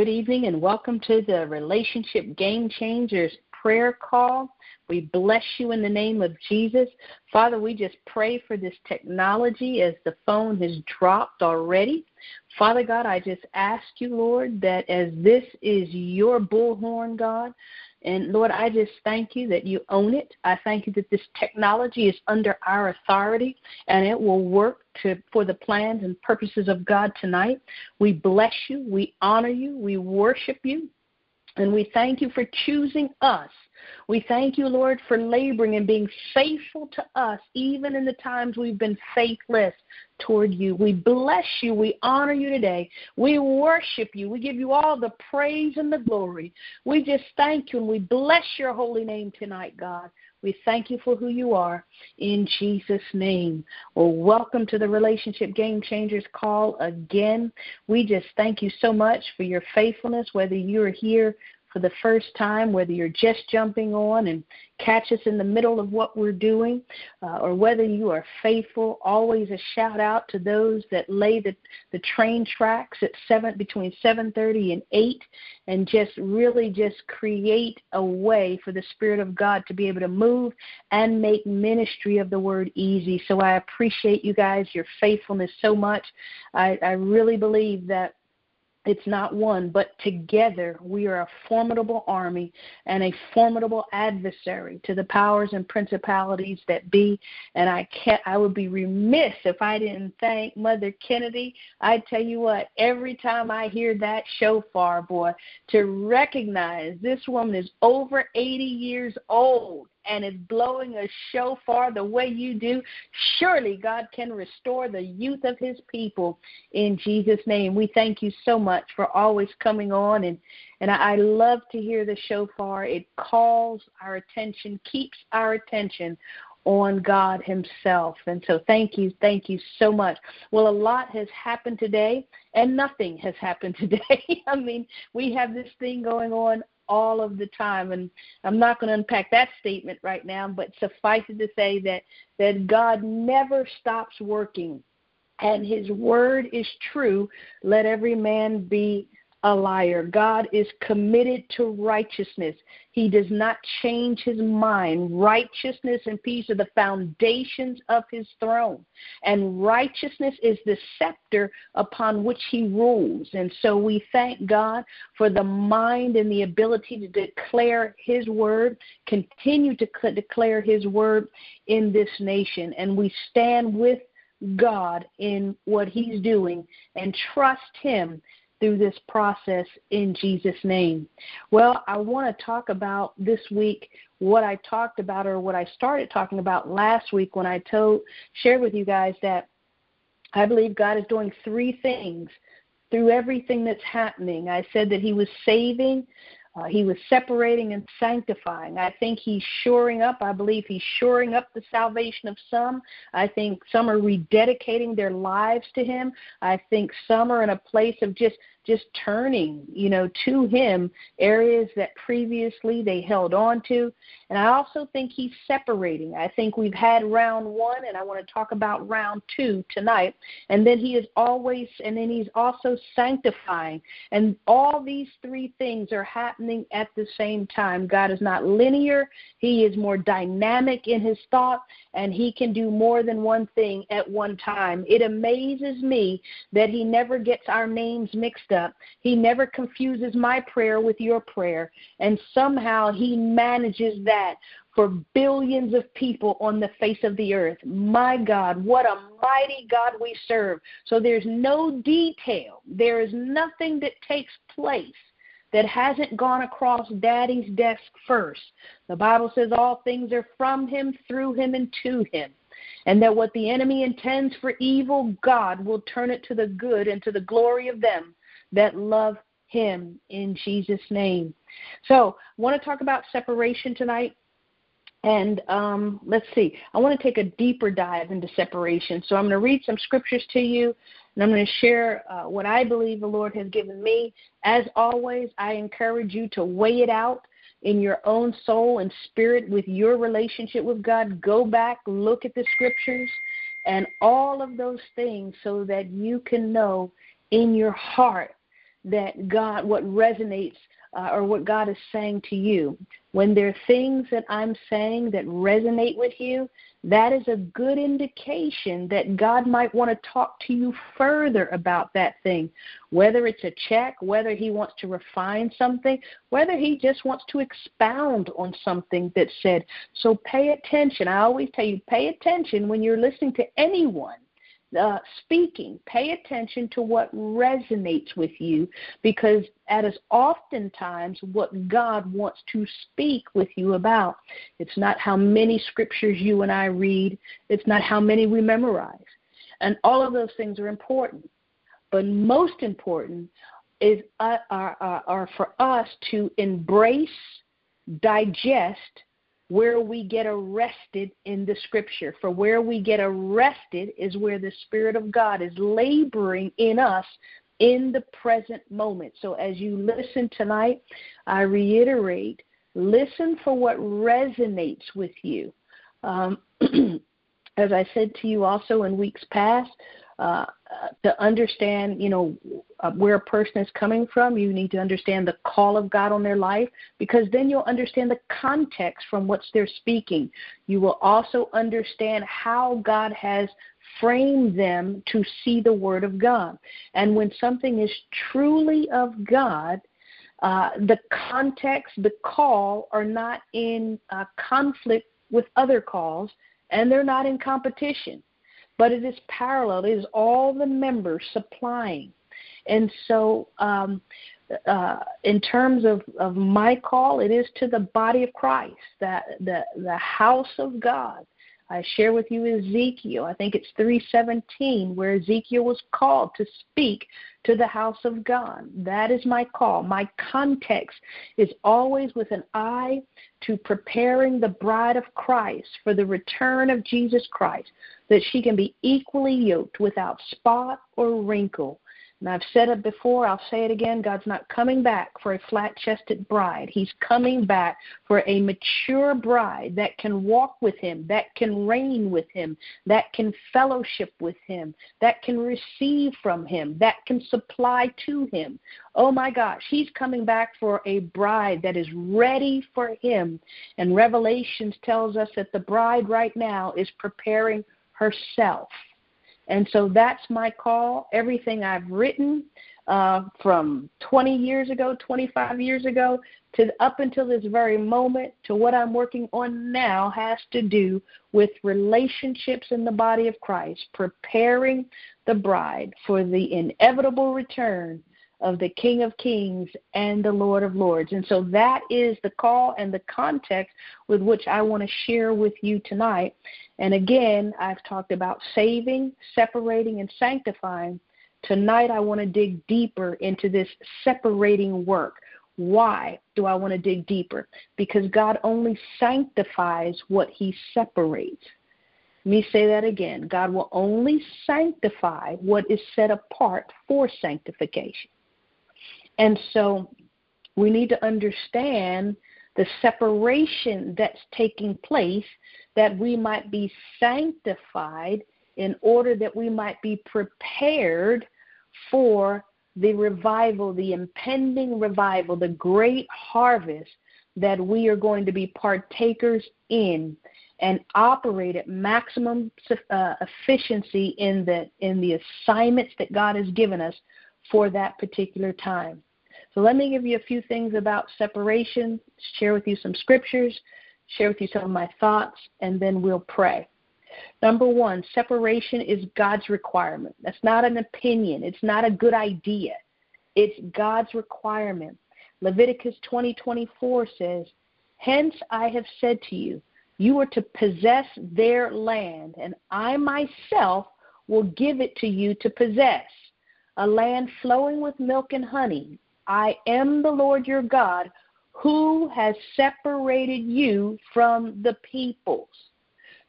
Good evening and welcome to the Relationship Game Changers prayer call. We bless you in the name of Jesus. Father, we just pray for this technology as the phone has dropped already. Father God, I just ask you, Lord, that as this is your bullhorn, God, and Lord, I just thank you that you own it. I thank you that this technology is under our authority and it will work for the plans and purposes of God tonight. We bless you, we honor you, we worship you, and we thank you for choosing us. We thank you, Lord, for laboring and being faithful to us, even in the times we've been faithless toward you. We bless you. We honor you today. We worship you. We give you all the praise and the glory. We just thank you, and we bless your holy name tonight, God. We thank you for who you are in Jesus' name. Well, welcome to the Relationship Game Changers call again. We just thank you so much for your faithfulness, whether you're here for the first time, whether you're just jumping on and catch us in the middle of what we're doing, or whether you are faithful. Always a shout out to those that lay the train tracks at between 7:30 and 8, and just create a way for the Spirit of God to be able to move and make ministry of the Word easy. So I appreciate you guys, your faithfulness so much. I really believe that it's not one, but together we are a formidable army and a formidable adversary to the powers and principalities that be. And I would be remiss if I didn't thank Mother Kennedy. I tell you what, every time I hear that shofar, boy, to recognize this woman is over 80 years old and is blowing a shofar the way you do, surely God can restore the youth of his people in Jesus' name. We thank you so much for always coming on, and I love to hear the shofar. It calls our attention, keeps our attention on God himself. And so thank you so much. Well, a lot has happened today, and nothing has happened today. I mean, we have this thing going on all of the time, and I'm not going to unpack that statement right now, but suffice it to say that God never stops working, and his word is true. Let every man be a liar. God is committed to righteousness. He does not change his mind. Righteousness and peace are the foundations of his throne, and righteousness is the scepter upon which he rules. And so we thank God for the mind and the ability to declare his word, continue to declare his word in this nation, and we stand with God in what he's doing and trust him through this process in Jesus' name. Well, I want to talk about this week what I talked about, or what I started talking about last week when I shared with you guys that I believe God is doing three things through everything that's happening. I said that he was saving, he was separating, and sanctifying. I think he's shoring up. I believe he's shoring up the salvation of some. I think some are rededicating their lives to him. I think some are in a place of just turning, to him, areas that previously they held on to. And I also think he's separating. I think we've had round one, and I want to talk about round two tonight. And then he's also sanctifying. And all these three things are happening at the same time. God is not linear. He is more dynamic in his thought, and he can do more than one thing at one time. It amazes me that he never gets our names mixed up. He never confuses my prayer with your prayer, and somehow he manages that for billions of people on the face of the earth. My God, what a mighty God we serve. So there's no detail. There is nothing that takes place that hasn't gone across Daddy's desk first. The Bible says all things are from him, through him, and to him, and that what the enemy intends for evil, God will turn it to the good and to the glory of them that love him in Jesus' name. So I want to talk about separation tonight, and I want to take a deeper dive into separation. So I'm going to read some scriptures to you, and I'm going to share what I believe the Lord has given me. As always, I encourage you to weigh it out in your own soul and spirit with your relationship with God. Go back, look at the scriptures and all of those things so that you can know in your heart that God, what resonates or what God is saying to you. When there are things that I'm saying that resonate with you, that is a good indication that God might want to talk to you further about that thing, whether it's a check, whether he wants to refine something, whether he just wants to expound on something that's said. So pay attention. I always tell you, pay attention when you're listening to anyone speaking. Pay attention to what resonates with you, because that is oftentimes what God wants to speak with you about. It's not how many scriptures you and I read. It's not how many we memorize. And all of those things are important. But most important is are for us to embrace, digest, where we get arrested in the scripture. For where we get arrested is where the Spirit of God is laboring in us in the present moment. So as you listen tonight, I reiterate, listen for what resonates with you. As I said to you also in weeks past, to understand, where a person is coming from, you need to understand the call of God on their life, because then you'll understand the context from which they're speaking. You will also understand how God has framed them to see the Word of God. And when something is truly of God, the context, the call are not in conflict with other calls, and they're not in competition. But it is parallel. It is all the members supplying. And so in terms of my call, it is to the body of Christ, the house of God. I share with you Ezekiel. I think it's 3:17 where Ezekiel was called to speak to the house of God. That is my call. My context is always with an eye to preparing the bride of Christ for the return of Jesus Christ, that she can be equally yoked without spot or wrinkle. And I've said it before, I'll say it again, God's not coming back for a flat-chested bride. He's coming back for a mature bride that can walk with him, that can reign with him, that can fellowship with him, that can receive from him, that can supply to him. Oh my gosh, he's coming back for a bride that is ready for him. And Revelations tells us that the bride right now is preparing herself. And so that's my call. Everything I've written from 20 years ago, 25 years ago, to up until this very moment, to what I'm working on now, has to do with relationships in the body of Christ, preparing the bride for the inevitable return of the King of Kings and the Lord of Lords. And so that is the call and the context with which I want to share with you tonight. And again, I've talked about saving, separating, and sanctifying. Tonight, I want to dig deeper into this separating work. Why do I want to dig deeper? Because God only sanctifies what he separates. Let me say that again. God will only sanctify what is set apart for sanctification. And so we need to understand the separation that's taking place, that we might be sanctified in order that we might be prepared for the revival, the impending revival, the great harvest that we are going to be partakers in and operate at maximum efficiency in the assignments that God has given us for that particular time. So let me give you a few things about separation, share with you some scriptures, share with you some of my thoughts, and then we'll pray. Number one, separation is God's requirement. That's not an opinion. It's not a good idea. It's God's requirement. Leviticus 20:24 says, "Hence I have said to you, you are to possess their land, and I myself will give it to you to possess, a land flowing with milk and honey. I am the Lord your God, who has separated you from the peoples."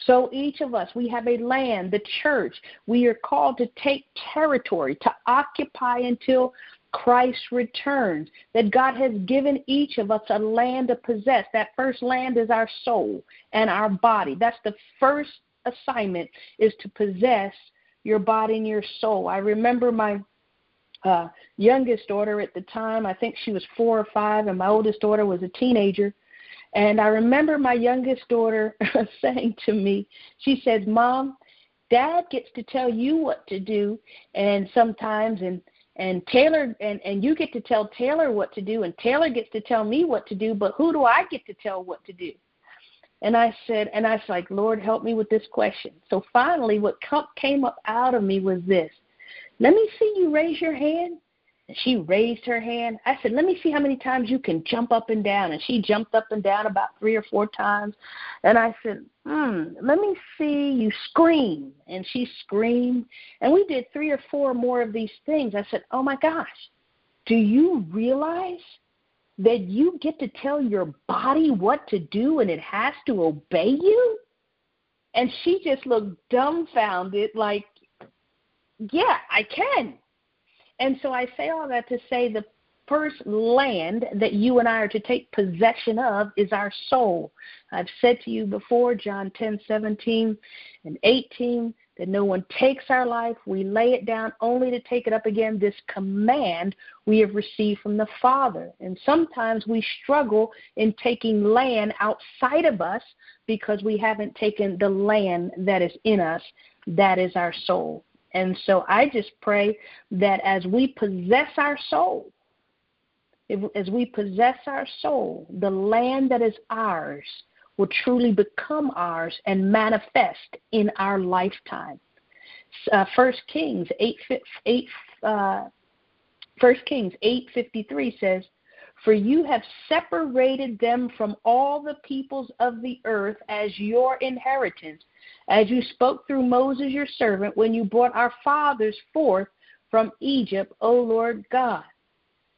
So each of us, we have a land, the church. We are called to take territory, to occupy until Christ returns, that God has given each of us a land to possess. That first land is our soul and our body. That's the first assignment, is to possess your body and your soul. I remember my youngest daughter at the time. I think she was 4 or 5, and my oldest daughter was a teenager. And I remember my youngest daughter saying to me, she said, "Mom, Dad gets to tell you what to do, and sometimes, and Taylor, and you get to tell Taylor what to do, and Taylor gets to tell me what to do, but who do I get to tell what to do?" And I said, and I was like, "Lord, help me with this question." So finally, what came up out of me was this: "Let me see you raise your hand." And she raised her hand. I said, "Let me see how many times you can jump up and down." And she jumped up and down about 3 or 4 times. And I said, "Let me see you scream." And she screamed. And we did 3 or 4 more of these things. I said, "Oh, my gosh, do you realize that you get to tell your body what to do and it has to obey you?" And she just looked dumbfounded, like, "Yeah, I can." And so I say all that to say the first land that you and I are to take possession of is our soul. I've said to you before, John 10:17 and 18, that no one takes our life. We lay it down only to take it up again. This command we have received from the Father. And sometimes we struggle in taking land outside of us because we haven't taken the land that is in us. That is our soul. And so I just pray that as we possess our soul, the land that is ours will truly become ours and manifest in our lifetime. 1 Kings 8:53 says, "For you have separated them from all the peoples of the earth as your inheritance, as you spoke through Moses your servant when you brought our fathers forth from Egypt, O Lord God."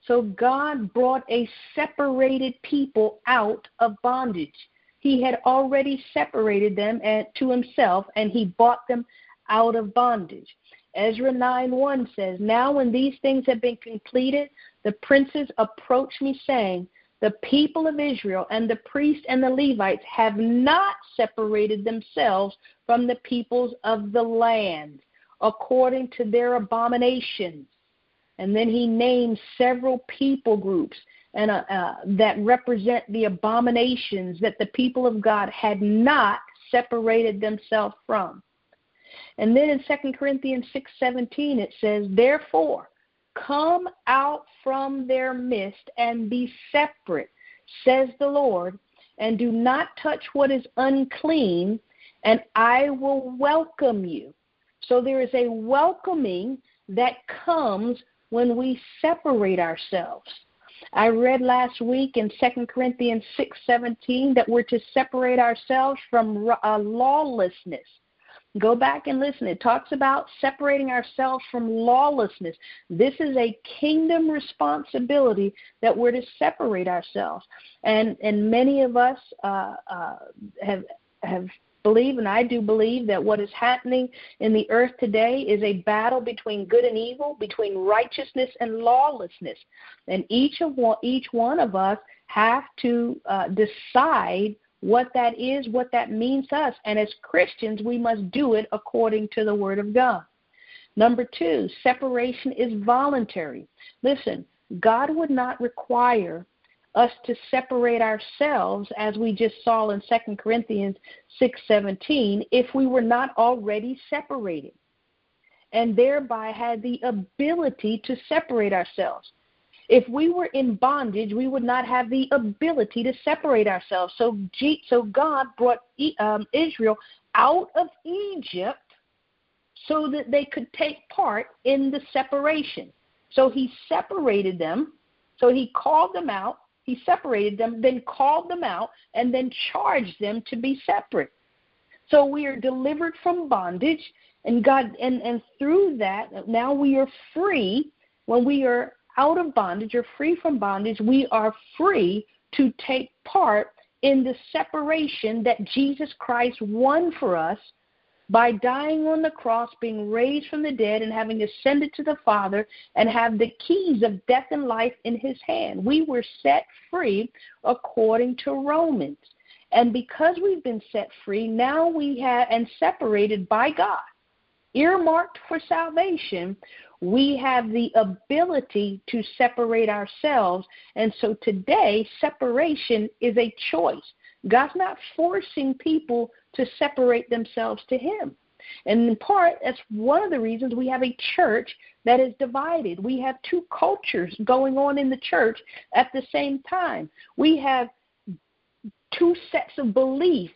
So God brought a separated people out of bondage. He had already separated them to himself, and he bought them out of bondage. Ezra 9:1 says, "Now when these things have been completed, the princes approached me, saying, 'The people of Israel and the priests and the Levites have not separated themselves from the peoples of the land according to their abominations.'" And then he names several people groups and that represent the abominations that the people of God had not separated themselves from. And then in 2 Corinthians 6:17 it says, "Therefore, come out from their midst and be separate, says the Lord, and do not touch what is unclean, and I will welcome you." So there is a welcoming that comes when we separate ourselves. I read last week in 2 Corinthians 6:17 that we're to separate ourselves from lawlessness. Go back and listen. It talks about separating ourselves from lawlessness. This is a kingdom responsibility that we're to separate ourselves. And many of us have believed, and I do believe, that what is happening in the earth today is a battle between good and evil, between righteousness and lawlessness. And each one of us have to decide what that is, what that means to us. And as Christians, we must do it according to the Word of God. Number 2, separation is voluntary. Listen, God would not require us to separate ourselves, as we just saw in 2 Corinthians 6:17, if we were not already separated and thereby had the ability to separate ourselves. If we were in bondage, we would not have the ability to separate ourselves. So God brought Israel out of Egypt so that they could take part in the separation. So he separated them. So he called them out. He separated them, then called them out, and then charged them to be separate. So we are delivered from bondage, and God, and through that, now we are free. When we are out of bondage or free from bondage, we are free to take part in the separation that Jesus Christ won for us by dying on the cross, being raised from the dead, and having ascended to the Father, and have the keys of death and life in his hand. We were set free according to Romans. And because we've been set free, now we have, and separated by God, earmarked for salvation, we have the ability to separate ourselves. And so today, separation is a choice. God's not forcing people to separate themselves to him. And in part, that's one of the reasons we have a church that is divided. We have two cultures going on in the church at the same time. We have two sets of belief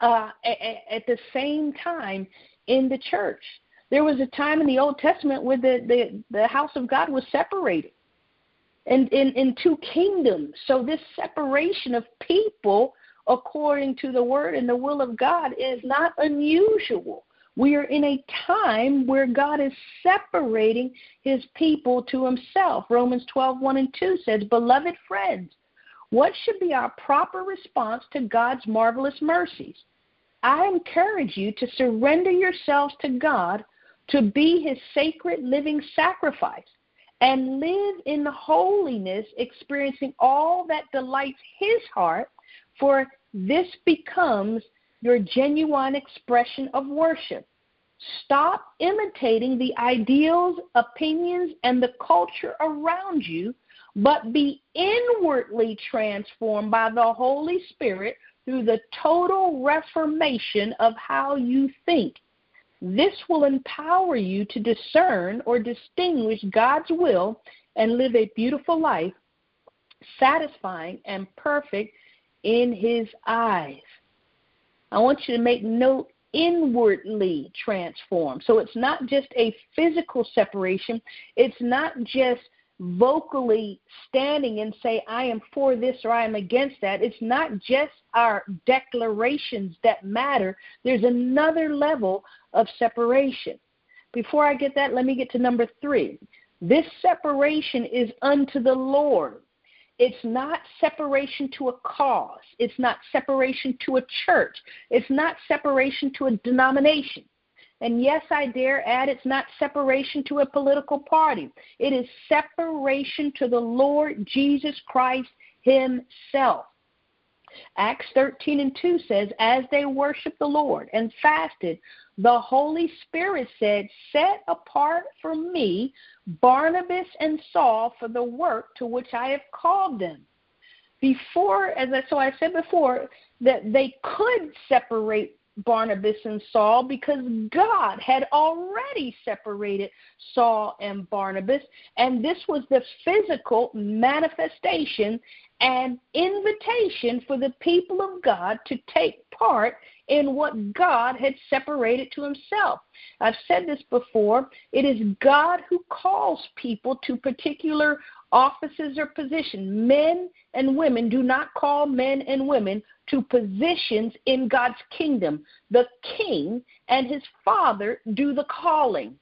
at the same time in the church. There was a time in the Old Testament where the house of God was separated in two kingdoms. So this separation of people according to the word and the will of God is not unusual. We are in a time where God is separating his people to himself. Romans 12:1-2 says, "Beloved friends, what should be our proper response to God's marvelous mercies? I encourage you to surrender yourselves to God to be his sacred living sacrifice and live in holiness, experiencing all that delights his heart, for this becomes your genuine expression of worship. Stop imitating the ideals, opinions, and the culture around you, but be inwardly transformed by the Holy Spirit through the total reformation of how you think. This will empower you to discern or distinguish God's will and live a beautiful life, satisfying and perfect in his eyes." I want you to make note, inwardly transformed. So it's not just a physical separation. It's not just vocally standing and say, I am for this or I am against that. It's not just our declarations that matter. There's another level of separation. Before I get that, let me get to number 3. This separation is unto the Lord. It's not separation to a cause. It's not separation to a church. It's not separation to a denomination. And yes, I dare add, it's not separation to a political party. It is separation to the Lord Jesus Christ himself. Acts 13:2 says, "As they worshiped the Lord and fasted, the Holy Spirit said, 'Set apart for me Barnabas and Saul for the work to which I have called them.'" I said before that they could separate Barnabas and Saul because God had already separated Saul and Barnabas, and this was the physical manifestation and invitation for the people of God to take part in what God had separated to himself. I've said this before, it is God who calls people to particular offices or positions. Men and women do not call men and women to positions in God's kingdom. The king and his father do the calling.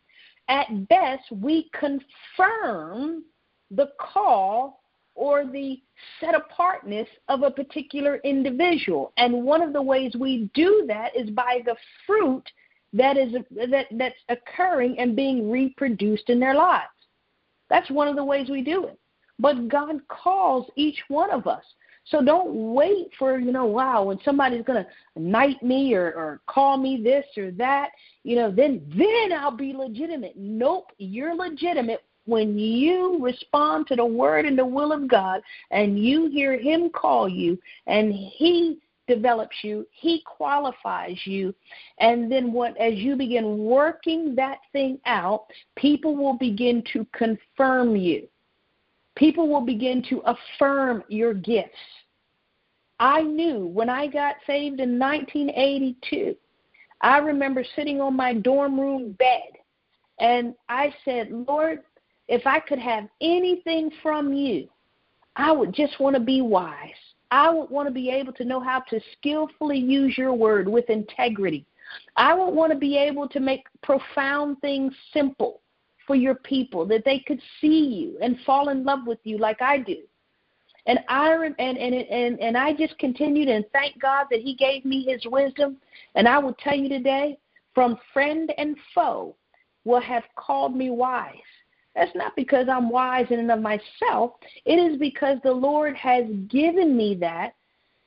At best, we confirm the call or the set apartness of a particular individual. And one of the ways we do that is by the fruit that's occurring and being reproduced in their lives. That's one of the ways we do it. But God calls each one of us. So don't wait for, when somebody's going to knight me or call me this or that, then I'll be legitimate. Nope, you're legitimate when you respond to the word and the will of God and you hear him call you and he develops you, he qualifies you, and then as you begin working that thing out, people will begin to confirm you. People will begin to affirm your gifts. I knew when I got saved in 1982, I remember sitting on my dorm room bed, and I said, Lord, if I could have anything from you, I would just want to be wise. I would want to be able to know how to skillfully use your word with integrity. I would want to be able to make profound things simple for your people, that they could see you and fall in love with you like I do. And I just continued and thank God that he gave me his wisdom. And I will tell you today, from friend and foe will have called me wise. That's not because I'm wise in and of myself. It is because the Lord has given me that,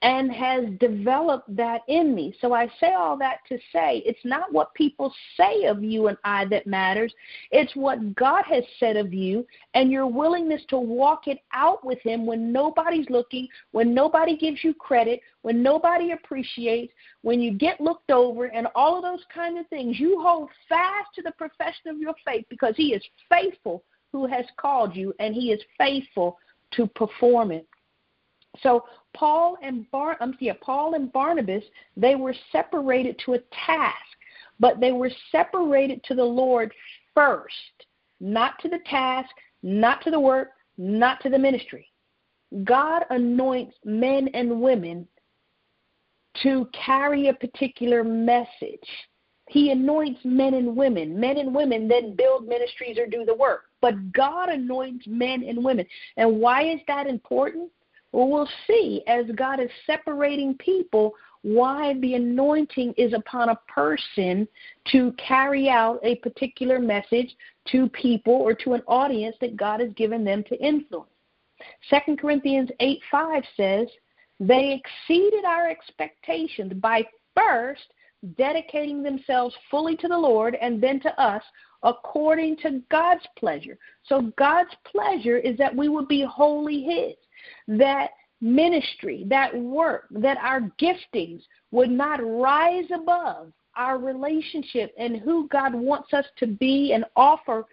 and has developed that in me. So I say all that to say, it's not what people say of you and I that matters. It's what God has said of you and your willingness to walk it out with him when nobody's looking, when nobody gives you credit, when nobody appreciates, when you get looked over and all of those kinds of things. You hold fast to the profession of your faith because he is faithful who has called you, and he is faithful to perform it. So Paul and Barnabas, they were separated to a task, but they were separated to the Lord first, not to the task, not to the work, not to the ministry. God anoints men and women to carry a particular message. He anoints men and women. Men and women then build ministries or do the work. But God anoints men and women. And why is that important? Well, we'll see as God is separating people why the anointing is upon a person to carry out a particular message to people or to an audience that God has given them to influence. 2 Corinthians 8:5 says, they exceeded our expectations by first dedicating themselves fully to the Lord and then to us according to God's pleasure. So God's pleasure is that we would be wholly his, that ministry, that work, that our giftings would not rise above our relationship and who God wants us to be and offer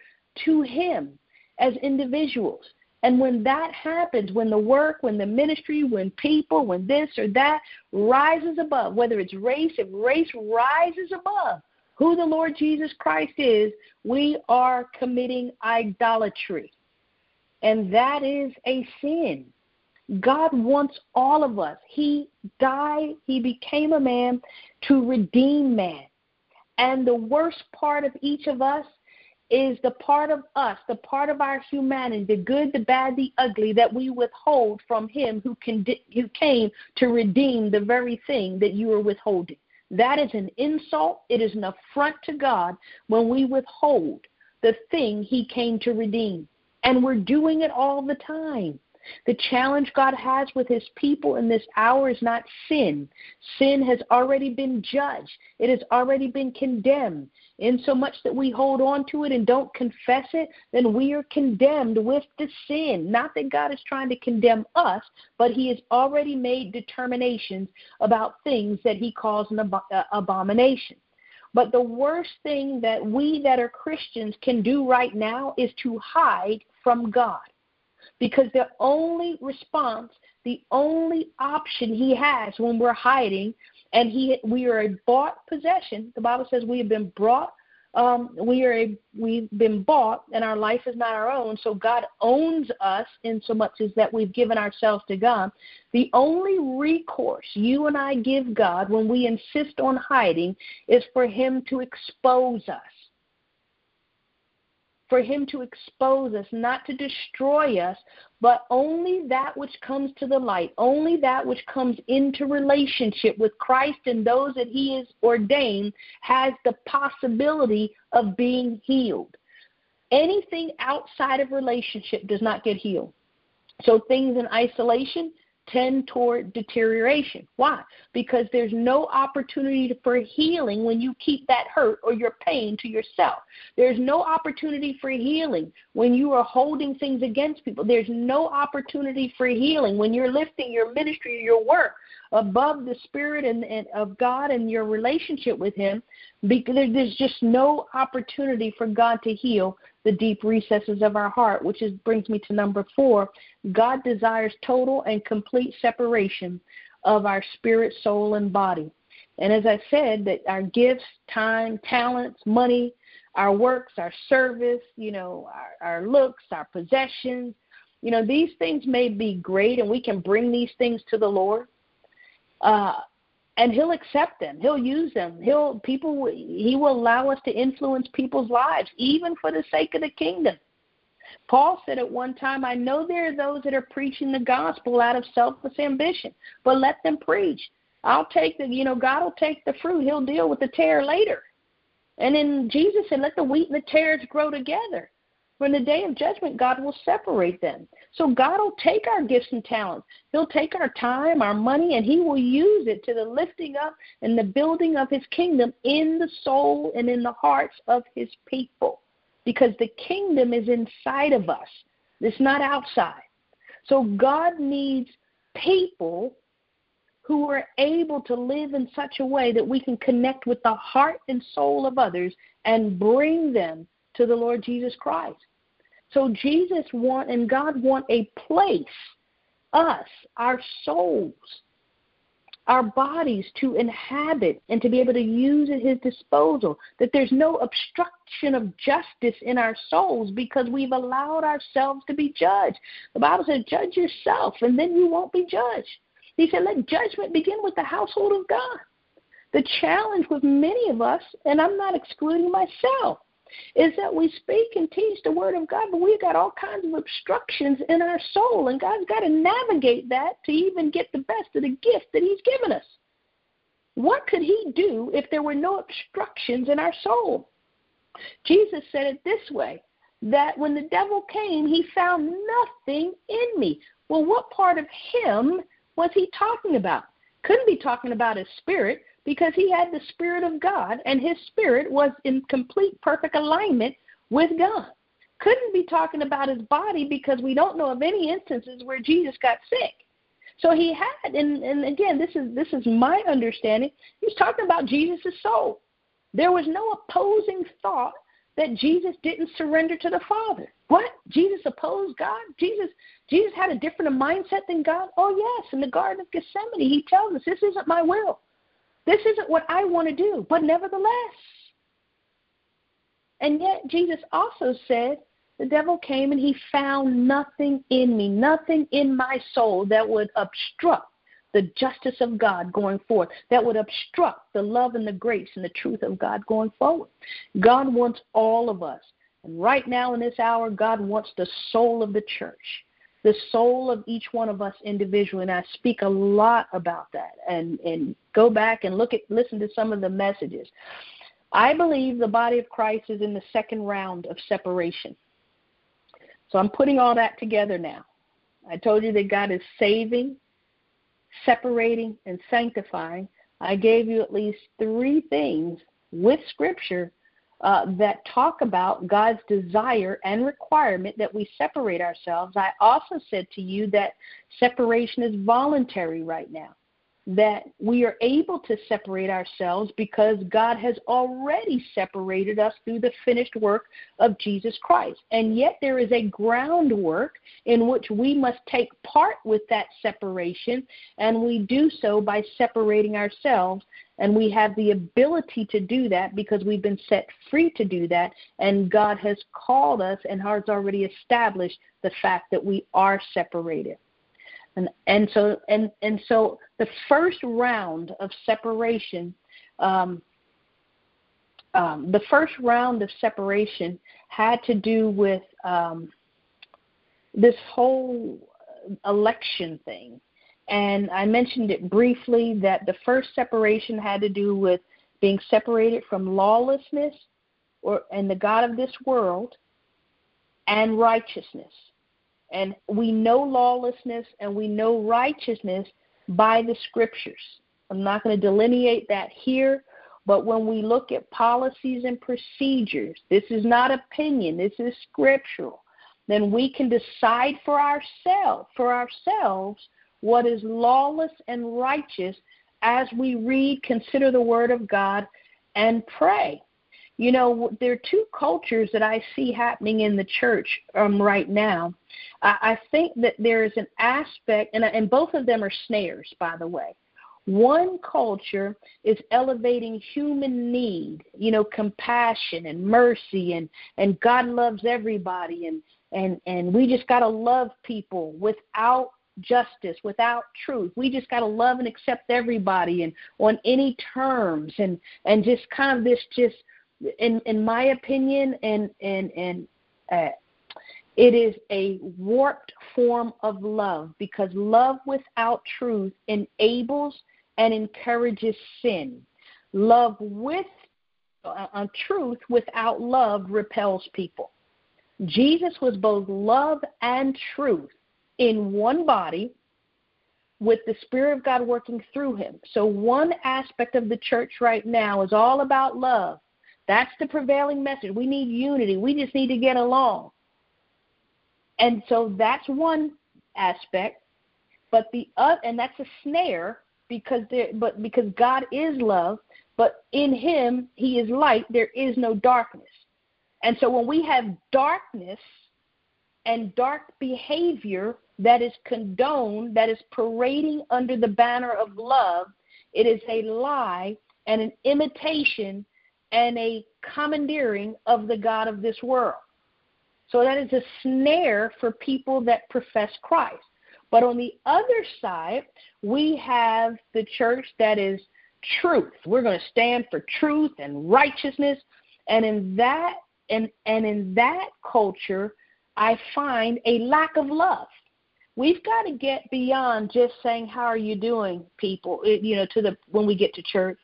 to him as individuals. And when that happens, when the work, when the ministry, when people, when this or that rises above, whether it's race, if race rises above who the Lord Jesus Christ is, we are committing idolatry. And that is a sin. God wants all of us. He died, he became a man to redeem man. And the worst part of each of us is the part of us, the part of our humanity, the good, the bad, the ugly, that we withhold from him who came to redeem the very thing that you are withholding. That is an insult. It is an affront to God when we withhold the thing he came to redeem. And we're doing it all the time. The challenge God has with his people in this hour is not sin. Sin has already been judged. It has already been condemned. Insomuch that we hold on to it and don't confess it, then we are condemned with the sin. Not that God is trying to condemn us, but he has already made determinations about things that he calls an abomination. But the worst thing that we that are Christians can do right now is to hide from God. Because the only response, the only option he has when we're hiding, and we are a bought possession. The Bible says we have been brought, we've been bought, and our life is not our own. So God owns us in so much as that we've given ourselves to God. The only recourse you and I give God when we insist on hiding is for him to expose us. For him to expose us, not to destroy us, but only that which comes to the light, only that which comes into relationship with Christ and those that he has ordained has the possibility of being healed. Anything outside of relationship does not get healed. So things in isolation tend toward deterioration. Why? Because there's no opportunity for healing when you keep that hurt or your pain to yourself. There's no opportunity for healing when you are holding things against people. There's no opportunity for healing when you're lifting your ministry or your work above the Spirit and of God and your relationship with him, because there's just no opportunity for God to heal the deep recesses of our heart, which brings me to number 4. God desires total and complete separation of our spirit, soul, and body. And as I said, that our gifts, time, talents, money, our works, our service, our looks, our possessions, these things may be great, and we can bring these things to the Lord. And he'll accept them. He'll use them. He will allow us to influence people's lives, even for the sake of the kingdom. Paul said at one time, I know there are those that are preaching the gospel out of selfish ambition, but let them preach. I'll take God will take the fruit. He'll deal with the tare later. And then Jesus said, let the wheat and the tares grow together. For in the day of judgment, God will separate them. So God will take our gifts and talents. He'll take our time, our money, and he will use it to the lifting up and the building of his kingdom in the soul and in the hearts of his people. Because the kingdom is inside of us. It's not outside. So God needs people who are able to live in such a way that we can connect with the heart and soul of others and bring them to the Lord Jesus Christ. So Jesus and God want a place, us, our souls, our bodies to inhabit and to be able to use at his disposal, that there's no obstruction of justice in our souls because we've allowed ourselves to be judged. The Bible says, judge yourself and then you won't be judged. He said, let judgment begin with the household of God. The challenge with many of us, and I'm not excluding myself, is that we speak and teach the word of God, but we've got all kinds of obstructions in our soul, and God's got to navigate that to even get the best of the gift that he's given us. What could he do if there were no obstructions in our soul? Jesus said it this way, that when the devil came, he found nothing in me. Well, what part of him was he talking about? Couldn't be talking about his spirit, because he had the Spirit of God, and his spirit was in complete, perfect alignment with God. Couldn't be talking about his body, because we don't know of any instances where Jesus got sick. So he had, and again, this is my understanding, he's talking about Jesus' soul. There was no opposing thought that Jesus didn't surrender to the Father. What? Jesus opposed God? Jesus had a different mindset than God? Oh, yes, in the Garden of Gethsemane, he tells us, this isn't my will. This isn't what I want to do, but nevertheless. And yet Jesus also said, the devil came and he found nothing in me, nothing in my soul that would obstruct the justice of God going forth, that would obstruct the love and the grace and the truth of God going forward. God wants all of us. And right now in this hour, God wants the soul of the church, the soul of each one of us individually, and I speak a lot about that, and go back and listen to some of the messages. I believe the body of Christ is in the second round of separation. So I'm putting all that together now. I told you that God is saving, separating, and sanctifying. I gave you at least three things with Scripture that talk about God's desire and requirement that we separate ourselves. I also said to you that separation is voluntary right now, that we are able to separate ourselves because God has already separated us through the finished work of Jesus Christ. And yet there is a groundwork in which we must take part with that separation, and we do so by separating ourselves. And we have the ability to do that because we've been set free to do that, and God has called us and has already established the fact that we are separated. And so the first round of separation, had to do with this whole election thing. And I mentioned it briefly that the first separation had to do with being separated from lawlessness and the god of this world and righteousness. And we know lawlessness and we know righteousness by the Scriptures. I'm not going to delineate that here, but when we look at policies and procedures, this is not opinion, this is scriptural, then we can decide for ourselves what is lawless and righteous as we read, consider the Word of God, and pray. You know, there are two cultures that I see happening in the church right now. I think that there is an aspect, and both of them are snares, by the way. One culture is elevating human need, you know, compassion and mercy, and God loves everybody, and we just got to love people without justice, without truth. We just got to love and accept everybody and on any terms, and just kind of this just, in my opinion, and it is a warped form of love, because love without truth enables and encourages sin. Love with truth without love repels people. Jesus was both love and truth in one body with the Spirit of God working through him. So one aspect of the church right now is all about love. That's the prevailing message. We need unity. We just need to get along. And so that's one aspect, but the other, and that's a snare because God is love, but in him he is light, there is no darkness. And so when we have darkness and dark behavior that is condoned, that is parading under the banner of love, it is a lie and an imitation and a commandeering of the God of this world. So that is a snare for people that profess Christ. But on the other side, we have the church that is truth. We're going to stand for truth and righteousness. And in that culture, I find a lack of love. We've got to get beyond just saying, "How are you doing, people?" When we get to church,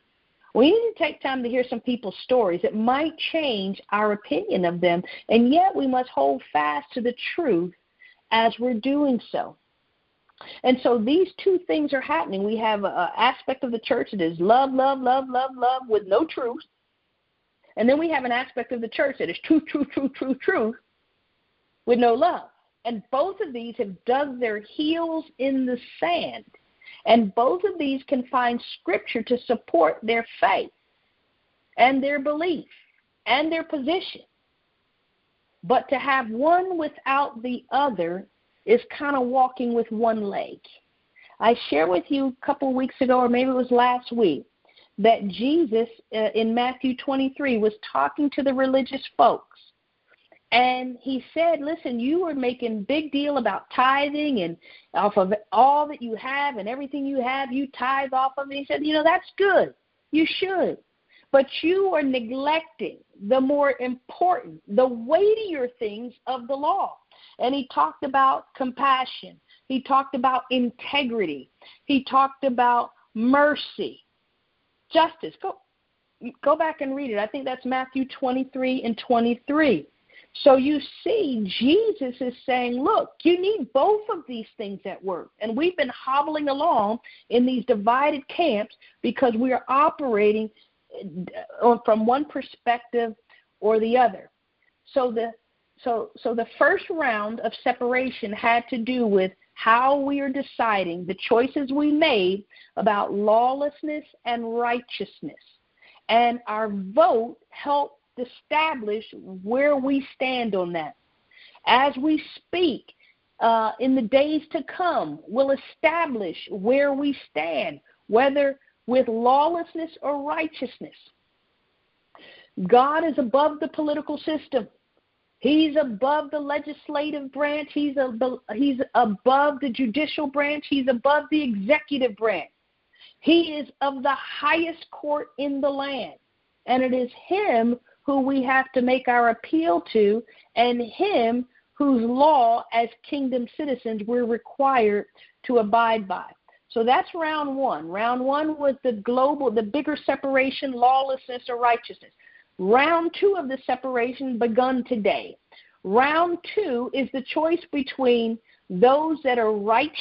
we need to take time to hear some people's stories that might change our opinion of them, and yet we must hold fast to the truth as we're doing so. And so these two things are happening. We have an aspect of the church that is love, love, love, love, love with no truth, and then we have an aspect of the church that is truth, truth, truth, truth, truth with no love. And both of these have dug their heels in the sand. And both of these can find scripture to support their faith and their belief and their position. But to have one without the other is kind of walking with one leg. I shared with you a couple weeks ago, or maybe it was last week, that Jesus in Matthew 23 was talking to the religious folks. And he said, listen, you are making a big deal about tithing and off of all that you have and everything you have, you tithe off of it. He said, that's good. You should. But you are neglecting the more important, the weightier things of the law. And he talked about compassion. He talked about integrity. He talked about mercy, justice. Go back and read it. I think that's Matthew 23 and 23. So you see, Jesus is saying, look, you need both of these things at work. And we've been hobbling along in these divided camps because we are operating from one perspective or the other. So the first round of separation had to do with how we are deciding the choices we made about lawlessness and righteousness. And our vote helped establish where we stand on that. As we speak, in the days to come, we'll establish where we stand, whether with lawlessness or righteousness. God is above the political system. He's above the legislative branch. He's above the judicial branch. He's above the executive branch. He is of the highest court in the land, and it is him who we have to make our appeal to, and him whose law as kingdom citizens we're required to abide by. So that's round one. Round one was the bigger separation, lawlessness or righteousness. Round two of the separation begun today. Round two is the choice between those that are righteous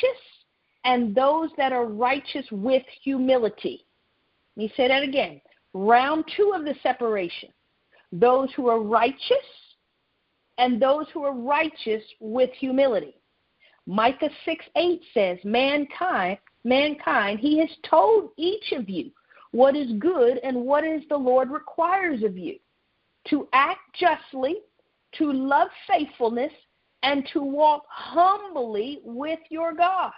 and those that are righteous with humility. Let me say that again. Round two of the separation. Those who are righteous and those who are righteous with humility. Micah 6:8 says, mankind, he has told each of you what is good and what is the Lord requires of you, to act justly, to love faithfulness, and to walk humbly with your God.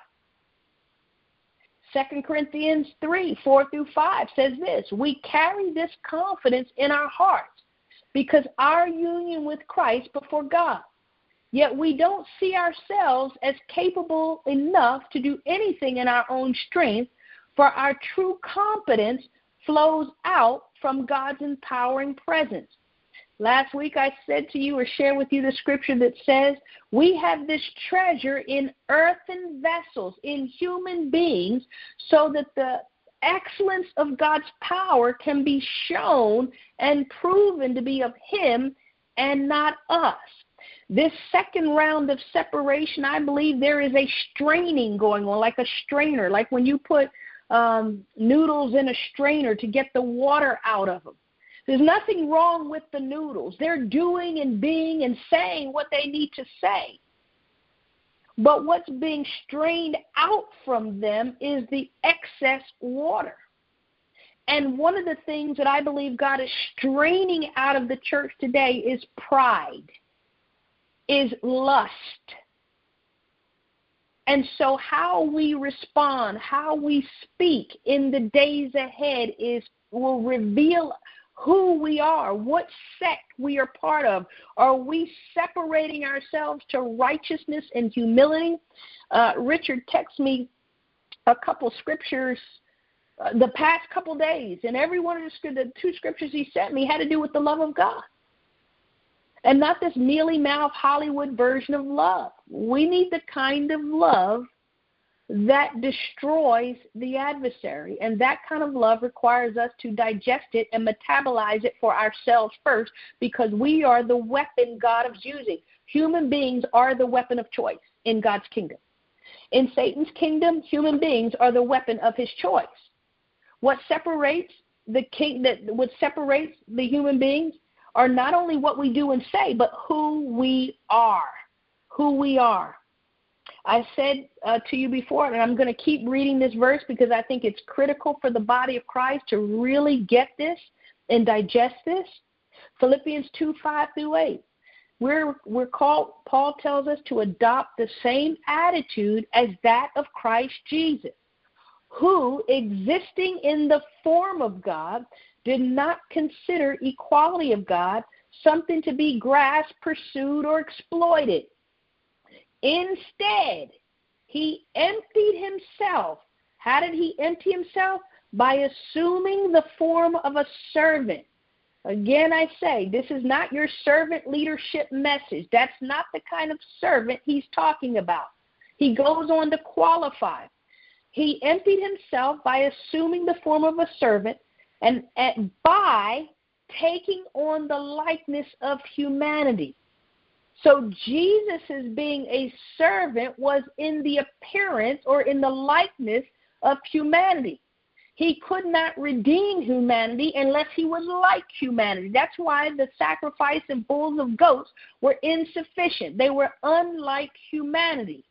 2 Corinthians 3:4-5 says this, we carry this confidence in our hearts, because our union with Christ before God, yet we don't see ourselves as capable enough to do anything in our own strength, for our true competence flows out from God's empowering presence. Last week I said to you or shared with you the scripture that says, we have this treasure in earthen vessels, in human beings, so that the excellence of God's power can be shown and proven to be of him and not us. This second round of separation, I believe there is a straining going on, like a strainer, like when you put noodles in a strainer to get the water out of them. There's nothing wrong with the noodles. They're doing and being and saying what they need to say. But what's being strained out from them is the excess water. And one of the things that I believe God is straining out of the church today is pride, is lust. And so how we respond, how we speak in the days ahead will reveal who we are, what sect we are part of. Are we separating ourselves to righteousness and humility? Richard texted me a couple scriptures the past couple days, and every one of the two scriptures he sent me had to do with the love of God. And not this mealy-mouthed Hollywood version of love. We need the kind of love that destroys the adversary. And that kind of love requires us to digest it and metabolize it for ourselves first, because we are the weapon God is using. Human beings are the weapon of choice in God's kingdom. In Satan's kingdom, human beings are the weapon of his choice. What separates the human beings are not only what we do and say, but who we are, I said to you before, and I'm going to keep reading this verse because I think it's critical for the body of Christ to really get this and digest this. Philippians 2:5-8. We're called, Paul tells us, to adopt the same attitude as that of Christ Jesus, who, existing in the form of God, did not consider equality of God something to be grasped, pursued, or exploited. Instead, he emptied himself. How did he empty himself? By assuming the form of a servant. Again, I say, this is not your servant leadership message. That's not the kind of servant he's talking about. He goes on to qualify. He emptied himself by assuming the form of a servant, and by taking on the likeness of humanity. So Jesus, as being a servant, was in the appearance or in the likeness of humanity. He could not redeem humanity unless he was like humanity. That's why the sacrifice and bulls of goats were insufficient. They were unlike humanity.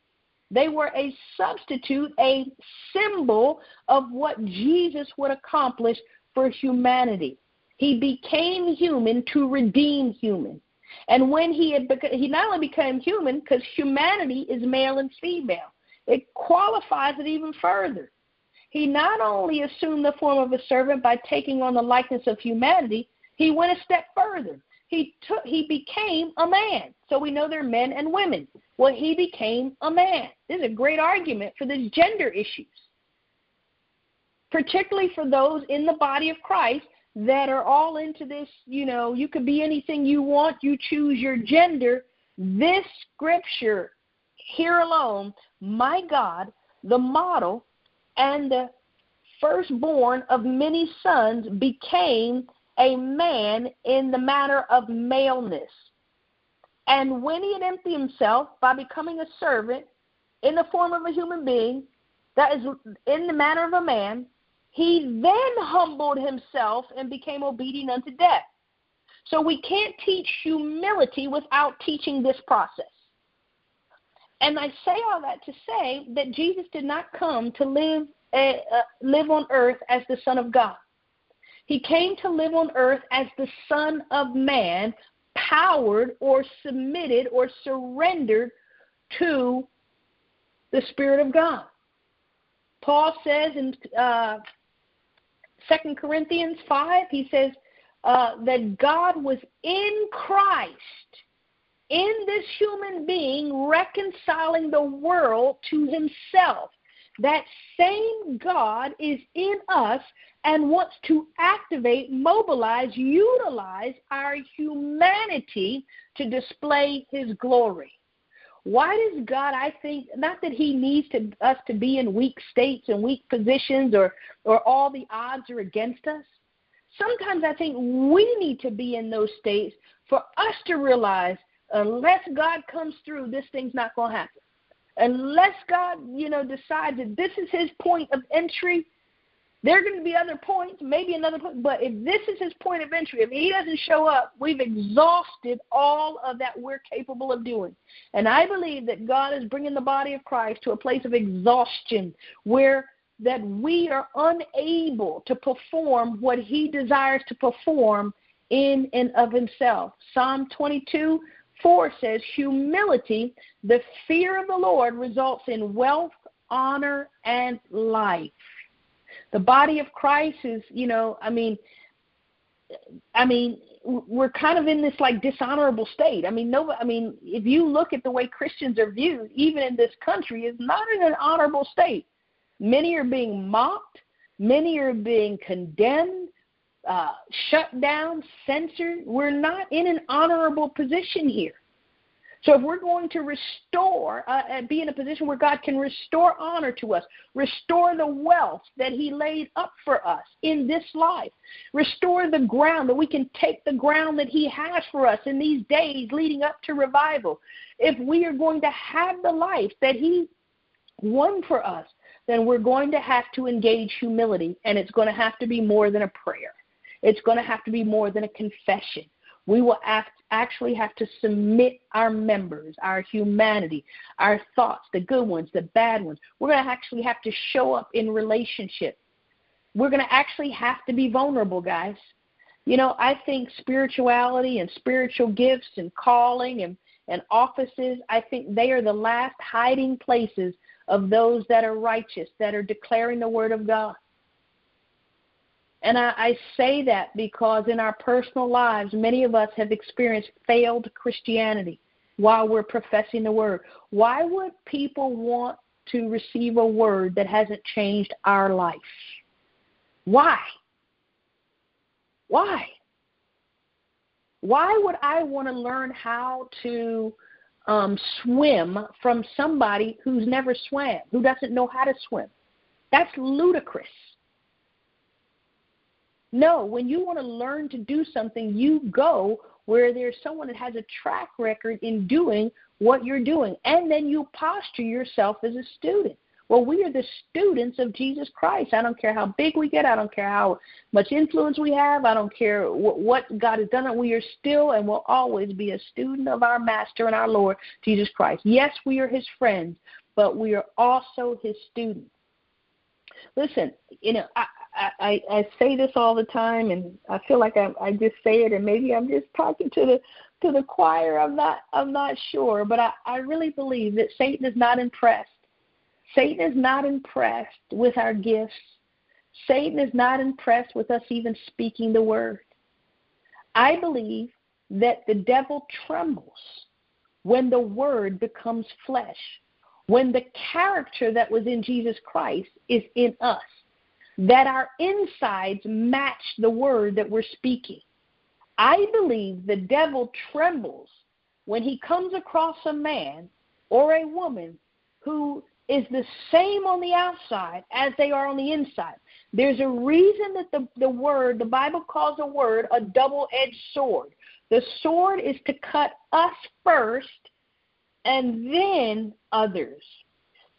They were a substitute, a symbol of what Jesus would accomplish for humanity. He became human to redeem human. And when he not only became human, because humanity is male and female, it qualifies it even further. He not only assumed the form of a servant by taking on the likeness of humanity, he went a step further. He became a man. So we know there are men and women. Well, he became a man. This is a great argument for these gender issues, particularly for those in the body of Christ that are all into this, you could be anything you want, you choose your gender. This scripture here alone, my God, the model and the firstborn of many sons, became a man in the matter of maleness. And when he had emptied himself by becoming a servant in the form of a human being, that is in the manner of a man, he then humbled himself and became obedient unto death. So we can't teach humility without teaching this process. And I say all that to say that Jesus did not come to live on earth as the Son of God. He came to live on earth as the Son of Man, powered or submitted or surrendered to the Spirit of God. Paul says in 2 Corinthians 5, he says that God was in Christ, in this human being, reconciling the world to himself. That same God is in us and wants to activate, mobilize, utilize our humanity to display his glory. Why does God, I think, not that he needs us to be in weak states and weak positions or all the odds are against us. Sometimes I think we need to be in those states for us to realize unless God comes through, this thing's not going to happen. Unless God, decides that this is his point of entry, there are going to be other points, maybe another point, but if this is his point of entry, if he doesn't show up, we've exhausted all of that we're capable of doing. And I believe that God is bringing the body of Christ to a place of exhaustion where that we are unable to perform what he desires to perform in and of himself. Psalm 22:4 says, humility, the fear of the Lord, results in wealth, honor, and life. The body of Christ is, we're kind of in this dishonorable state. If you look at the way Christians are viewed, even in this country, it's not in an honorable state. Many are being mocked. Many are being condemned, shut down, censored. We're not in an honorable position here. So if we're going to restore and be in a position where God can restore honor to us, restore the wealth that he laid up for us in this life, restore the ground that we can take the ground that he has for us in these days leading up to revival, if we are going to have the life that he won for us, then we're going to have to engage humility, and it's going to have to be more than a prayer. It's going to have to be more than a confession. We will actually have to submit our members, our humanity, our thoughts, the good ones, the bad ones. We're going to actually have to show up in relationship. We're going to actually have to be vulnerable, guys. I think spirituality and spiritual gifts and calling and offices, I think they are the last hiding places of those that are righteous, that are declaring the word of God. And I say that because in our personal lives, many of us have experienced failed Christianity while we're professing the word. Why would people want to receive a word that hasn't changed our life? Why? Why would I want to learn how to swim from somebody who's never swam, who doesn't know how to swim? That's ludicrous. No, when you want to learn to do something, you go where there's someone that has a track record in doing what you're doing, and then you posture yourself as a student. Well, we are the students of Jesus Christ. I don't care how big we get. I don't care how much influence we have. I don't care what God has done. We are still and will always be a student of our Master and our Lord, Jesus Christ. Yes, we are his friends, but we are also his students. Listen, I say this all the time, and I feel like I just say it, and maybe I'm just talking to the choir. I'm not sure, but I really believe that Satan is not impressed. Satan is not impressed with our gifts. Satan is not impressed with us even speaking the word. I believe that the devil trembles when the word becomes flesh, when the character that was in Jesus Christ is in us, that our insides match the word that we're speaking. I believe the devil trembles when he comes across a man or a woman who is the same on the outside as they are on the inside. There's a reason that the Bible calls a word a double-edged sword. The sword is to cut us first and then others.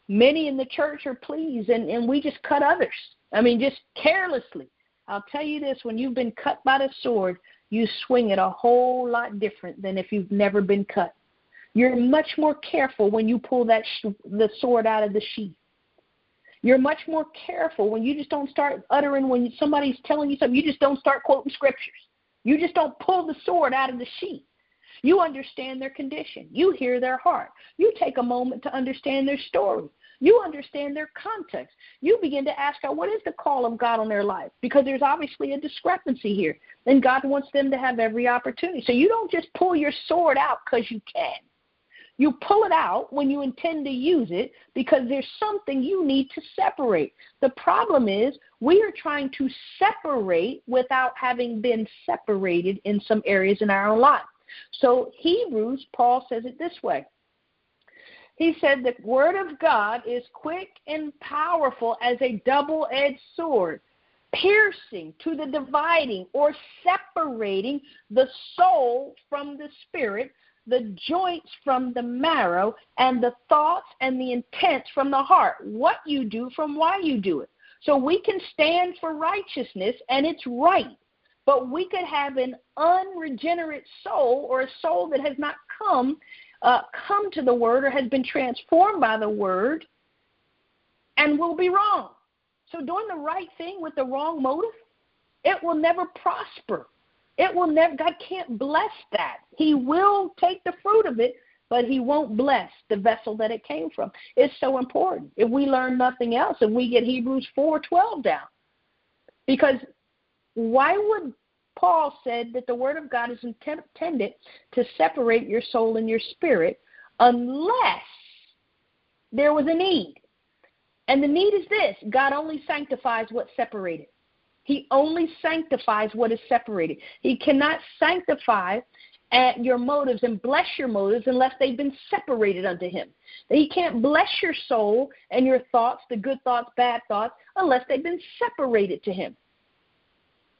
Many in the church are pleased, and we just cut others. Just carelessly. I'll tell you this, when you've been cut by the sword, you swing it a whole lot different than if you've never been cut. You're much more careful when you pull that the sword out of the sheath. You're much more careful when you just don't start uttering, when somebody's telling you something, you just don't start quoting scriptures. You just don't pull the sword out of the sheath. You understand their condition. You hear their heart. You take a moment to understand their story. You understand their context. You begin to ask God, what is the call of God on their life? Because there's obviously a discrepancy here, and God wants them to have every opportunity. So you don't just pull your sword out because you can. You pull it out when you intend to use it because there's something you need to separate. The problem is we are trying to separate without having been separated in some areas in our own life. So Hebrews, Paul says it this way. He said the word of God is quick and powerful as a double-edged sword, piercing to the dividing or separating the soul from the spirit, the joints from the marrow, and the thoughts and the intents from the heart, what you do from why you do it. So we can stand for righteousness, and it's right, but we could have an unregenerate soul, or a soul that has not come to the Word or has been transformed by the Word, and will be wrong. So doing the right thing with the wrong motive, it will never prosper. It will never. God can't bless that. He will take the fruit of it, but he won't bless the vessel that it came from. It's so important. If we learn nothing else, if we get Hebrews 4:12 down, because why would Paul said that the word of God is intended to separate your soul and your spirit unless there was a need? And the need is this: God only sanctifies what's separated. He only sanctifies what is separated. He cannot sanctify your motives and bless your motives unless they've been separated unto him. He can't bless your soul and your thoughts, the good thoughts, bad thoughts, unless they've been separated to him.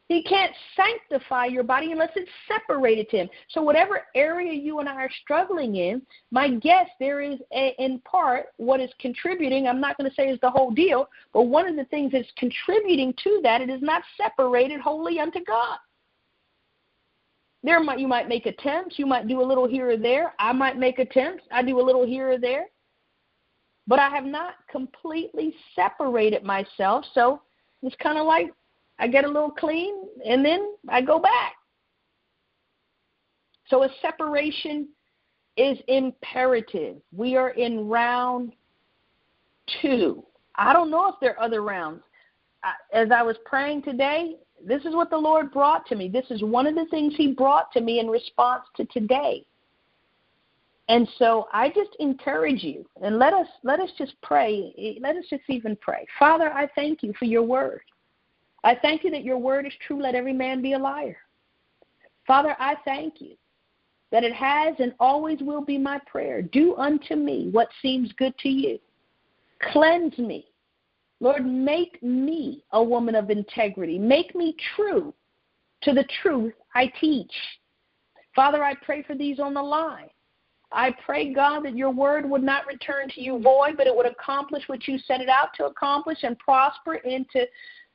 He can't sanctify your body unless it's separated to him. So whatever area you and I are struggling in, my guess there is in part what is contributing. I'm not going to say it's the whole deal, but one of the things that's contributing to that, it is not separated wholly unto God. You might make attempts. You might do a little here or there. I might make attempts. I do a little here or there. But I have not completely separated myself. So it's kind of like, I get a little clean, and then I go back. So a separation is imperative. We are in round 2. I don't know if there are other rounds. As I was praying today, this is what the Lord brought to me. This is one of the things he brought to me in response to today. And so I just encourage you, and let us just pray. Let us just even pray. Father, I thank you for your word. I thank you that your word is true. Let every man be a liar. Father, I thank you that it has and always will be my prayer. Do unto me what seems good to you. Cleanse me. Lord, make me a woman of integrity. Make me true to the truth I teach. Father, I pray for these on the line. I pray, God, that your word would not return to you void, but it would accomplish what you set it out to accomplish and prosper into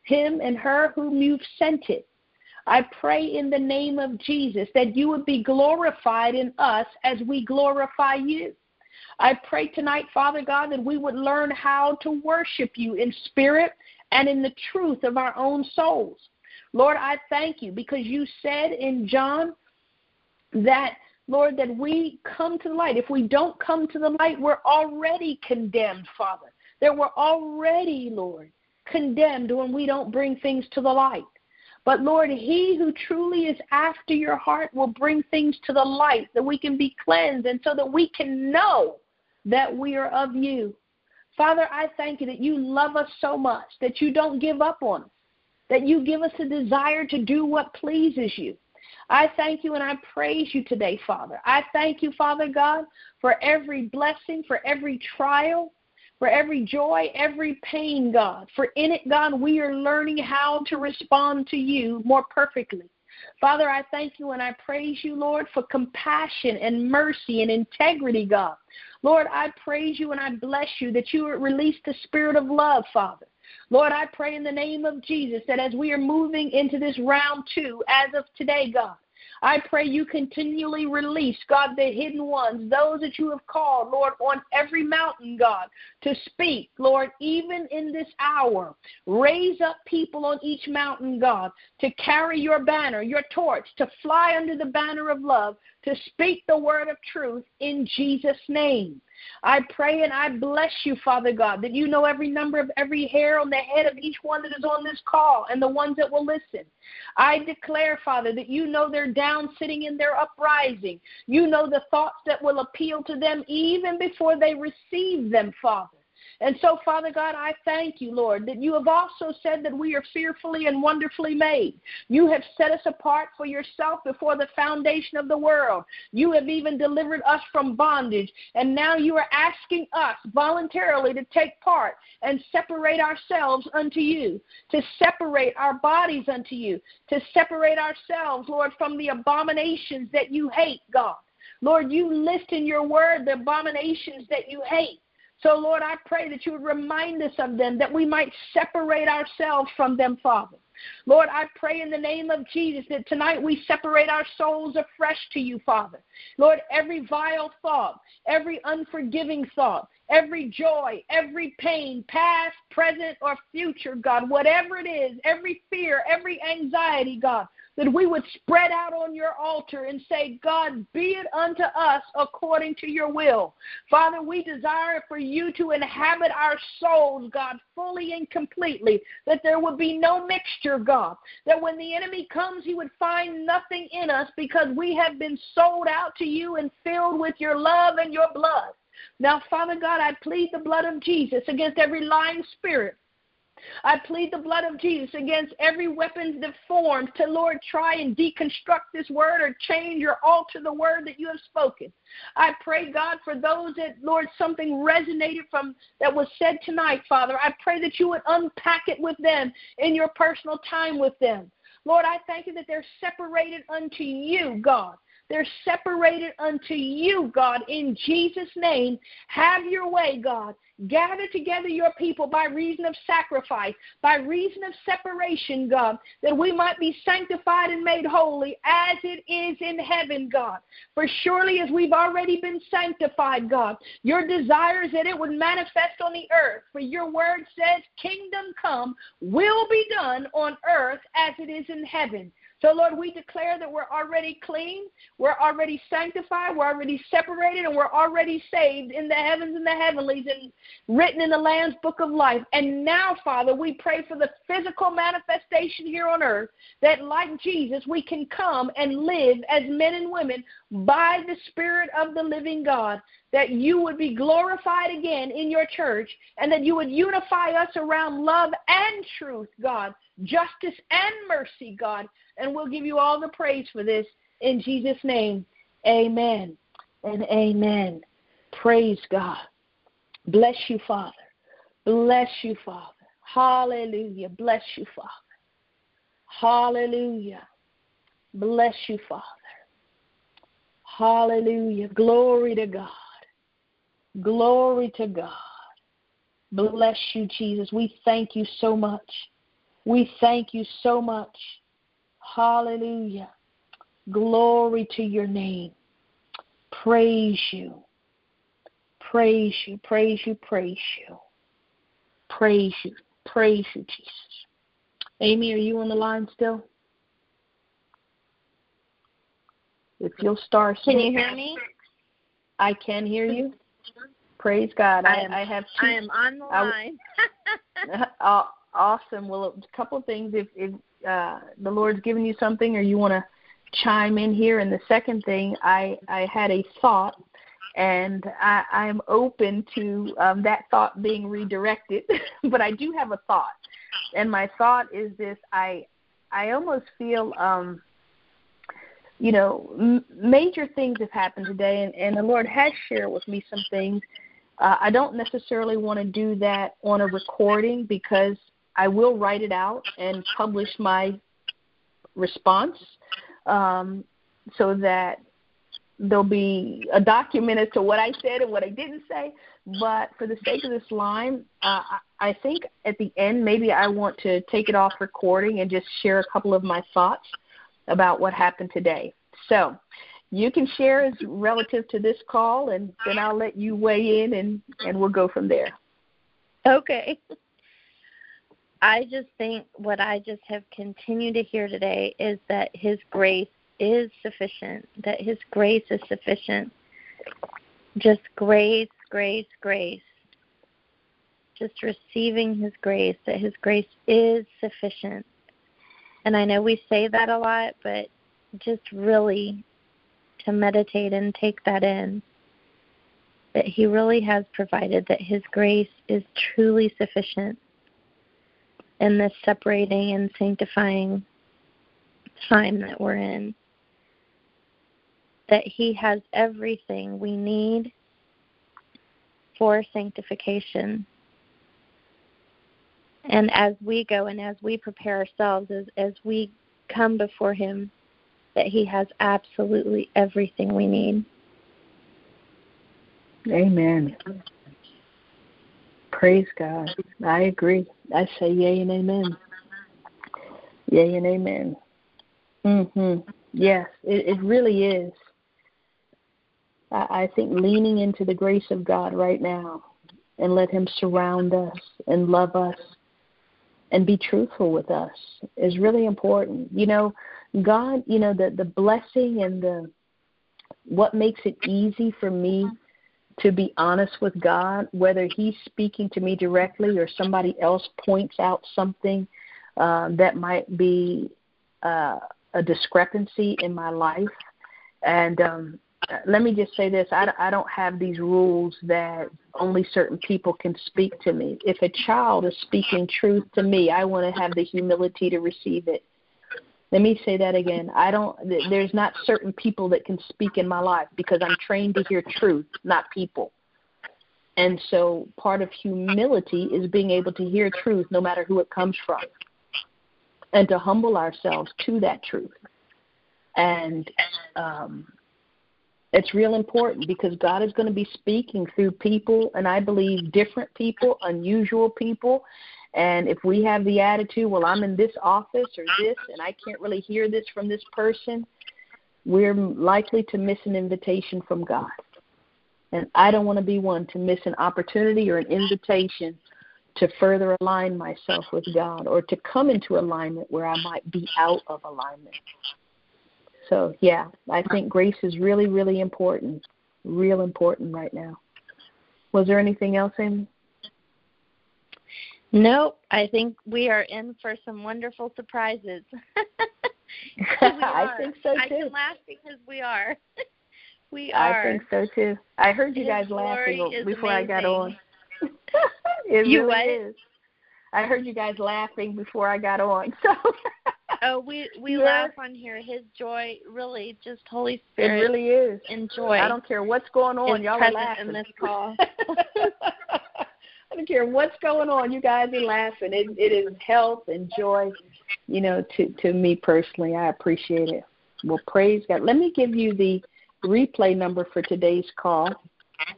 him and her whom you've sent it. I pray in the name of Jesus that you would be glorified in us as we glorify you. I pray tonight, Father God, that we would learn how to worship you in spirit and in the truth of our own souls. Lord, I thank you because you said in John that, Lord, that we come to the light. If we don't come to the light, we're already condemned, Father. That we're already, Lord, condemned when we don't bring things to the light. But Lord, he who truly is after your heart will bring things to the light that we can be cleansed and so that we can know that we are of you. Father, I thank you that you love us so much, that you don't give up on us, that you give us a desire to do what pleases you. I thank you and I praise you today, Father. I thank you, Father God, for every blessing, for every trial, for every joy, every pain, God. For in it, God, we are learning how to respond to you more perfectly. Father, I thank you and I praise you, Lord, for compassion and mercy and integrity, God. Lord, I praise you and I bless you that you release the spirit of love, Father. Lord, I pray in the name of Jesus that as we are moving into this round 2 as of today, God, I pray you continually release, God, the hidden ones, those that you have called, Lord, on every mountain, God, to speak, Lord, even in this hour. Raise up people on each mountain, God, to carry your banner, your torch, to fly under the banner of love, to speak the word of truth in Jesus' name. I pray and I bless you, Father God, that you know every number of every hair on the head of each one that is on this call and the ones that will listen. I declare, Father, that you know their down sitting and their uprising. You know the thoughts that will appeal to them even before they receive them, Father. And so, Father God, I thank you, Lord, that you have also said that we are fearfully and wonderfully made. You have set us apart for yourself before the foundation of the world. You have even delivered us from bondage. And now you are asking us voluntarily to take part and separate ourselves unto you, to separate our bodies unto you, to separate ourselves, Lord, from the abominations that you hate, God. Lord, you list in your word the abominations that you hate. So, Lord, I pray that you would remind us of them, that we might separate ourselves from them, Father. Lord, I pray in the name of Jesus that tonight we separate our souls afresh to you, Father. Lord, every vile thought, every unforgiving thought, every joy, every pain, past, present, or future, God, whatever it is, every fear, every anxiety, God, that we would spread out on your altar and say, God, be it unto us according to your will. Father, we desire for you to inhabit our souls, God, fully and completely, that there would be no mixture, God, that when the enemy comes, he would find nothing in us because we have been sold out to you and filled with your love and your blood. Now, Father God, I plead the blood of Jesus against every lying spirit. I plead the blood of Jesus against every weapon that forms to, Lord, try and deconstruct this word or change or alter the word that you have spoken. I pray, God, for those that, Lord, something resonated from that was said tonight, Father. I pray that you would unpack it with them in your personal time with them. Lord, I thank you that they're separated unto you, God. They're separated unto you, God, in Jesus' name. Have your way, God. Gather together your people by reason of sacrifice, by reason of separation, God, that we might be sanctified and made holy as it is in heaven, God. For surely as we've already been sanctified, God, your desire is that it would manifest on the earth. For your word says, kingdom come will be done on earth as it is in heaven. So, Lord, we declare that we're already clean, we're already sanctified, we're already separated, and we're already saved in the heavens and the heavenlies and written in the Lamb's book of life. And now, Father, we pray for the physical manifestation here on earth that, like Jesus, we can come and live as men and women by the Spirit of the living God, that you would be glorified again in your church and that you would unify us around love and truth, God, justice and mercy, God. And we'll give you all the praise for this in Jesus' name. Amen and amen. Praise God. Bless you, Father. Bless you, Father. Hallelujah. Bless you, Father. Hallelujah. Bless you, Father. Hallelujah. Glory to God. Glory to God. Bless you, Jesus. We thank you so much. We thank you so much. Hallelujah. Glory to your name. Praise you. Praise you, praise you, praise you. Praise you, praise you, Jesus. Amy, are you on the line still? If you'll start. Can you hear me? I can hear you. Praise God. I am on the line. Awesome. Well, a couple of things. If the Lord's given you something or you want to chime in here. And the second thing, I had a thought, and I'm open to that thought being redirected. But I do have a thought. And my thought is this. I almost feel, major things have happened today, and the Lord has shared with me some things. I don't necessarily want to do that on a recording because I will write it out and publish my response so that there'll be a document as to what I said and what I didn't say. But for the sake of this line, I think at the end maybe I want to take it off recording and just share a couple of my thoughts about what happened today. So you can share as relative to this call, and then I'll let you weigh in, and we'll go from there. Okay. I just think what I just have continued to hear today is that his grace is sufficient, that his grace is sufficient. Just grace, grace, grace. Just receiving his grace, that his grace is sufficient. And I know we say that a lot, but just really to meditate and take that in, that he really has provided, that his grace is truly sufficient in this separating and sanctifying time that we're in, that he has everything we need for sanctification. And as we go and as we prepare ourselves, as we come before him, that he has absolutely everything we need. Amen. Praise God. I agree. I say yay and amen. Yay and amen. Mm-hmm. Yes, it really is. I think leaning into the grace of God right now and let him surround us and love us and be truthful with us is really important. You know, God, you know, the blessing and the what makes it easy for me to be honest with God, whether he's speaking to me directly or somebody else points out something that might be a discrepancy in my life. And let me just say this. I don't have these rules that only certain people can speak to me. If a child is speaking truth to me, I want to have the humility to receive it. Let me say that again. There's not certain people that can speak in my life because I'm trained to hear truth, not people. And so part of humility is being able to hear truth no matter who it comes from and to humble ourselves to that truth. And it's real important because God is going to be speaking through people, and I believe different people, unusual people. And if we have the attitude, well, I'm in this office or this, and I can't really hear this from this person, we're likely to miss an invitation from God. And I don't want to be one to miss an opportunity or an invitation to further align myself with God or to come into alignment where I might be out of alignment. So, yeah, I think grace is really, really important, real important right now. Was there anything else, Amy? Nope, I think we are in for some wonderful surprises. I think so, too. I can laugh because we are. We are. I think so, too. I heard you guys laughing before I got on. You what? I heard you guys laughing before I got on. So. Oh, we laugh on here. His joy, really, just Holy Spirit. It really is. Enjoy. I don't care what's going on. Y'all are laughing. In this call. I don't care what's going on. You guys are laughing. It is health and joy, you know, to me personally. I appreciate it. Well, praise God. Let me give you the replay number for today's call.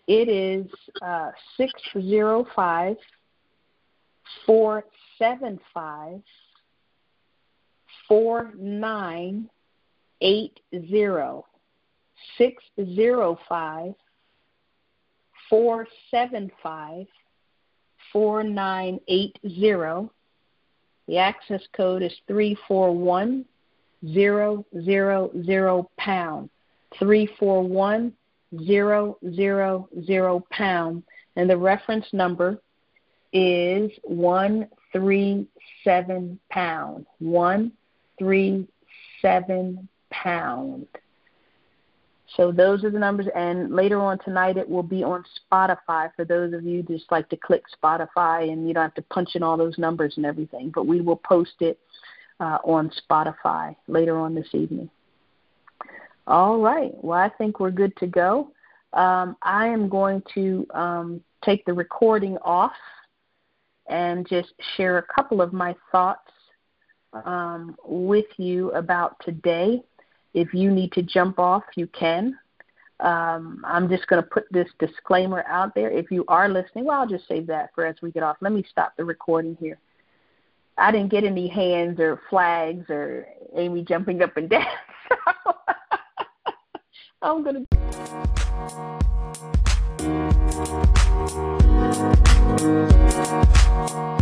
It is 605-475-4980. 605-475-4980. The access code is 341000#. 341000#. And the reference number is 137#. 137#. So those are the numbers, and later on tonight it will be on Spotify for those of you just like to click Spotify, and you don't have to punch in all those numbers and everything, but we will post it on Spotify later on this evening. All right. Well, I think we're good to go. I am going to take the recording off and just share a couple of my thoughts with you about today. If you need to jump off, you can. I'm just going to put this disclaimer out there. If you are listening, well, I'll just save that for as we get off. Let me stop the recording here. I didn't get any hands or flags or Amy jumping up and down. So I'm going to...